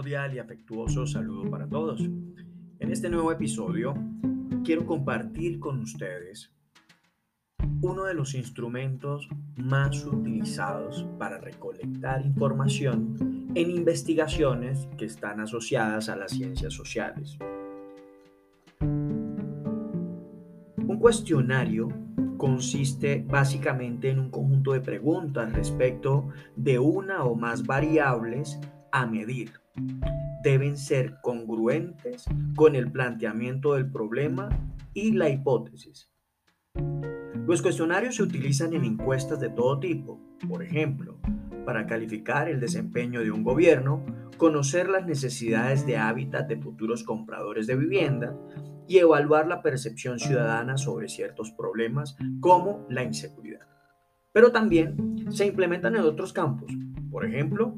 cordial y afectuoso saludo para todos. En este nuevo episodio quiero compartir con ustedes uno de los instrumentos más utilizados para recolectar información en investigaciones que están asociadas a las ciencias sociales. Un cuestionario consiste básicamente en un conjunto de preguntas respecto de una o más variables a medir. Deben ser congruentes con el planteamiento del problema y la hipótesis. Los cuestionarios se utilizan en encuestas de todo tipo, por ejemplo, para calificar el desempeño de un gobierno, conocer las necesidades de hábitat de futuros compradores de vivienda y evaluar la percepción ciudadana sobre ciertos problemas como la inseguridad. Pero también se implementan en otros campos, por ejemplo,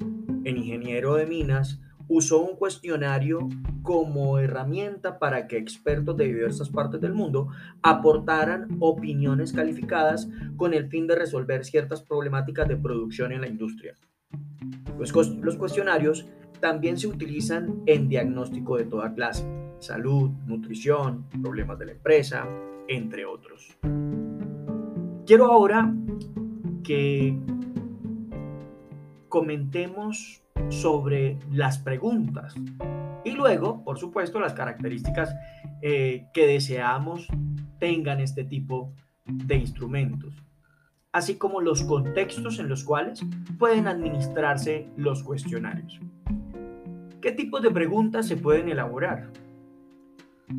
el ingeniero de minas usó un cuestionario como herramienta para que expertos de diversas partes del mundo aportaran opiniones calificadas con el fin de resolver ciertas problemáticas de producción en la industria. Los cuestionarios también se utilizan en diagnóstico de toda clase, salud, nutrición, problemas de la empresa, entre otros. Quiero ahora que comentemos sobre las preguntas y luego, por supuesto, las características que deseamos tengan este tipo de instrumentos, así como los contextos en los cuales pueden administrarse los cuestionarios. ¿Qué tipos de preguntas se pueden elaborar?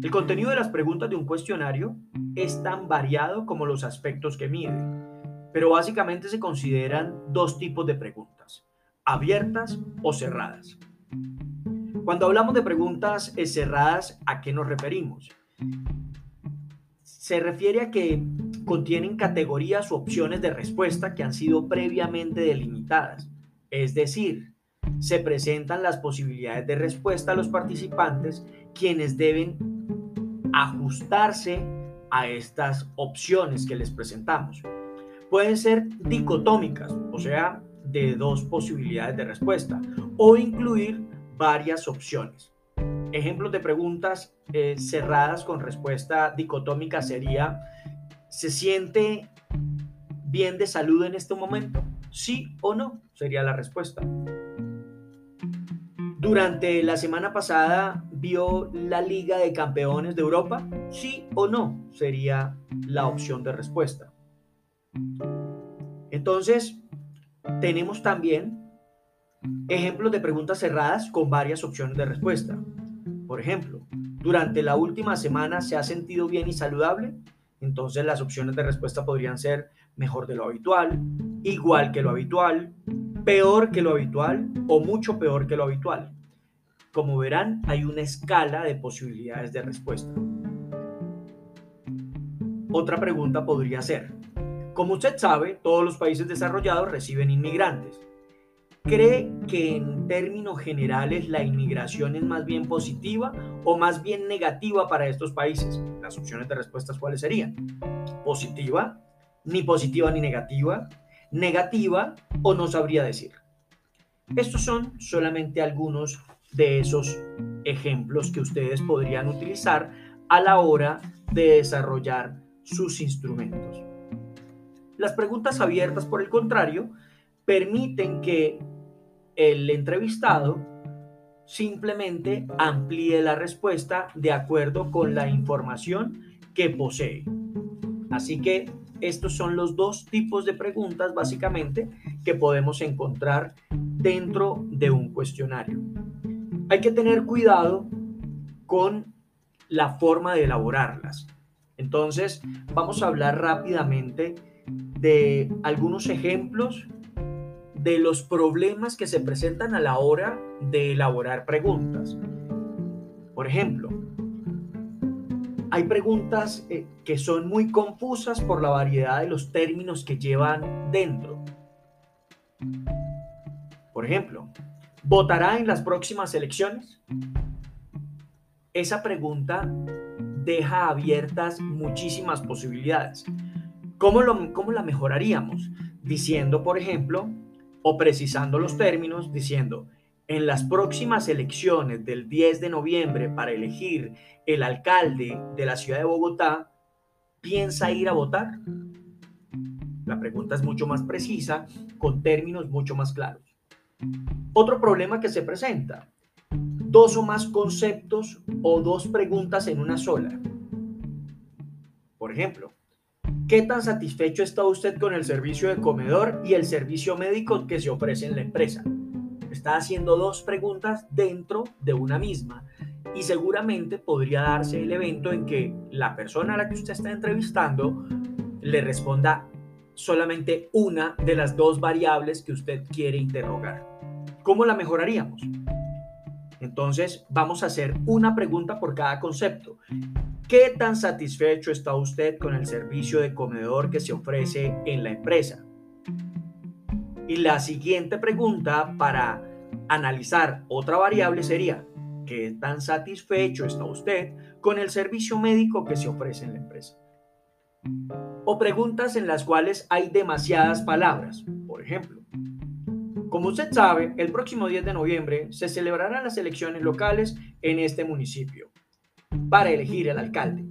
El contenido de las preguntas de un cuestionario es tan variado como los aspectos que mide, pero básicamente se consideran dos tipos de preguntas: abiertas o cerradas. Cuando hablamos de preguntas cerradas, ¿a qué nos referimos? Se refiere a que contienen categorías u opciones de respuesta que han sido previamente delimitadas, es decir, se presentan las posibilidades de respuesta a los participantes, quienes deben ajustarse a estas opciones que les presentamos. Pueden ser dicotómicas, o sea, de dos posibilidades de respuesta, o incluir varias opciones. Ejemplos de preguntas cerradas con respuesta dicotómica sería: ¿se siente bien de salud en este momento? Sí o no, sería la respuesta. ¿Durante la semana pasada vio la Liga de Campeones de Europa? Sí o no, sería la opción de respuesta. Entonces, tenemos también ejemplos de preguntas cerradas con varias opciones de respuesta. Por ejemplo, ¿durante la última semana se ha sentido bien y saludable? Entonces las opciones de respuesta podrían ser mejor de lo habitual, igual que lo habitual, peor que lo habitual o mucho peor que lo habitual. Como verán, hay una escala de posibilidades de respuesta. Otra pregunta podría ser: como usted sabe, todos los países desarrollados reciben inmigrantes. ¿Cree que en términos generales la inmigración es más bien positiva o más bien negativa para estos países? Las opciones de respuestas, ¿cuáles serían? Positiva ni negativa, negativa o no sabría decir. Estos son solamente algunos de esos ejemplos que ustedes podrían utilizar a la hora de desarrollar sus instrumentos. Las preguntas abiertas, por el contrario, permiten que el entrevistado simplemente amplíe la respuesta de acuerdo con la información que posee. Así que estos son los dos tipos de preguntas, básicamente, que podemos encontrar dentro de un cuestionario. Hay que tener cuidado con la forma de elaborarlas. Entonces, vamos a hablar rápidamente de algunos ejemplos de los problemas que se presentan a la hora de elaborar preguntas. Por ejemplo, hay preguntas que son muy confusas por la variedad de los términos que llevan dentro. Por ejemplo, ¿votará en las próximas elecciones? Esa pregunta deja abiertas muchísimas posibilidades. ¿Cómo la mejoraríamos? Diciendo, por ejemplo, o precisando los términos, diciendo: en las próximas elecciones del 10 de noviembre para elegir el alcalde de la ciudad de Bogotá, ¿piensa ir a votar? La pregunta es mucho más precisa, con términos mucho más claros. Otro problema que se presenta, dos o más conceptos o dos preguntas en una sola. Por ejemplo, ¿qué tan satisfecho está usted con el servicio de comedor y el servicio médico que se ofrece en la empresa? Está haciendo dos preguntas dentro de una misma y seguramente podría darse el evento en que la persona a la que usted está entrevistando le responda solamente una de las dos variables que usted quiere interrogar. ¿Cómo la mejoraríamos? Entonces vamos a hacer una pregunta por cada concepto. ¿Qué tan satisfecho está usted con el servicio de comedor que se ofrece en la empresa? Y la siguiente pregunta para analizar otra variable sería, ¿qué tan satisfecho está usted con el servicio médico que se ofrece en la empresa? O preguntas en las cuales hay demasiadas palabras. Por ejemplo, como usted sabe, el próximo 10 de noviembre se celebrarán las elecciones locales en este municipio para elegir al alcalde.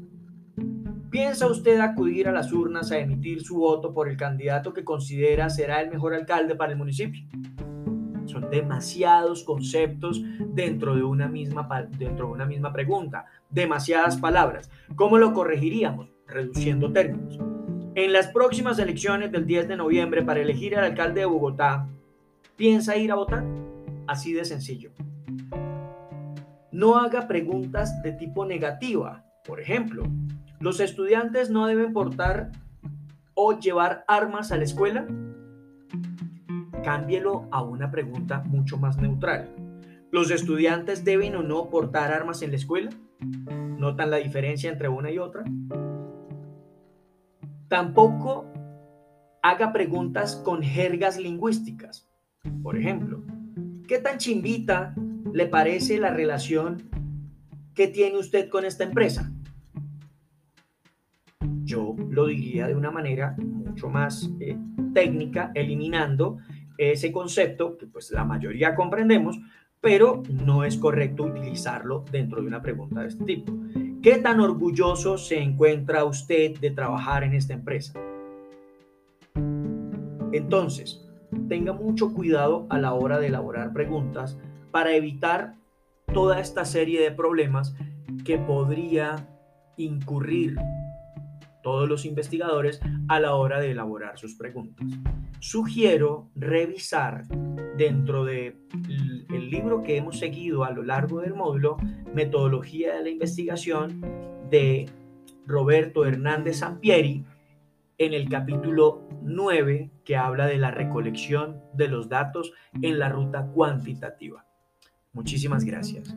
¿Piensa usted acudir a las urnas a emitir su voto por el candidato que considera será el mejor alcalde para el municipio? Son demasiados conceptos dentro de una misma pregunta, demasiadas palabras. ¿Cómo lo corregiríamos? Reduciendo términos. En las próximas elecciones del 10 de noviembre para elegir al alcalde de Bogotá, ¿piensa ir a votar? Así de sencillo. No haga preguntas de tipo negativa. Por ejemplo, ¿los estudiantes no deben portar o llevar armas a la escuela? Cámbielo a una pregunta mucho más neutral. ¿Los estudiantes deben o no portar armas en la escuela? ¿Notan la diferencia entre una y otra? Tampoco haga preguntas con jergas lingüísticas. Por ejemplo, ¿qué tan chimbita le parece la relación que tiene usted con esta empresa? Yo lo diría de una manera mucho más técnica, eliminando ese concepto que pues la mayoría comprendemos, pero no es correcto utilizarlo dentro de una pregunta de este tipo. ¿Qué tan orgulloso se encuentra usted de trabajar en esta empresa? Entonces, tenga mucho cuidado a la hora de elaborar preguntas para evitar toda esta serie de problemas que podría incurrir todos los investigadores a la hora de elaborar sus preguntas. Sugiero revisar dentro del libro que hemos seguido a lo largo del módulo, Metodología de la Investigación, de Roberto Hernández Sampieri, en el capítulo 9, que habla de la recolección de los datos en la ruta cuantitativa. Muchísimas gracias.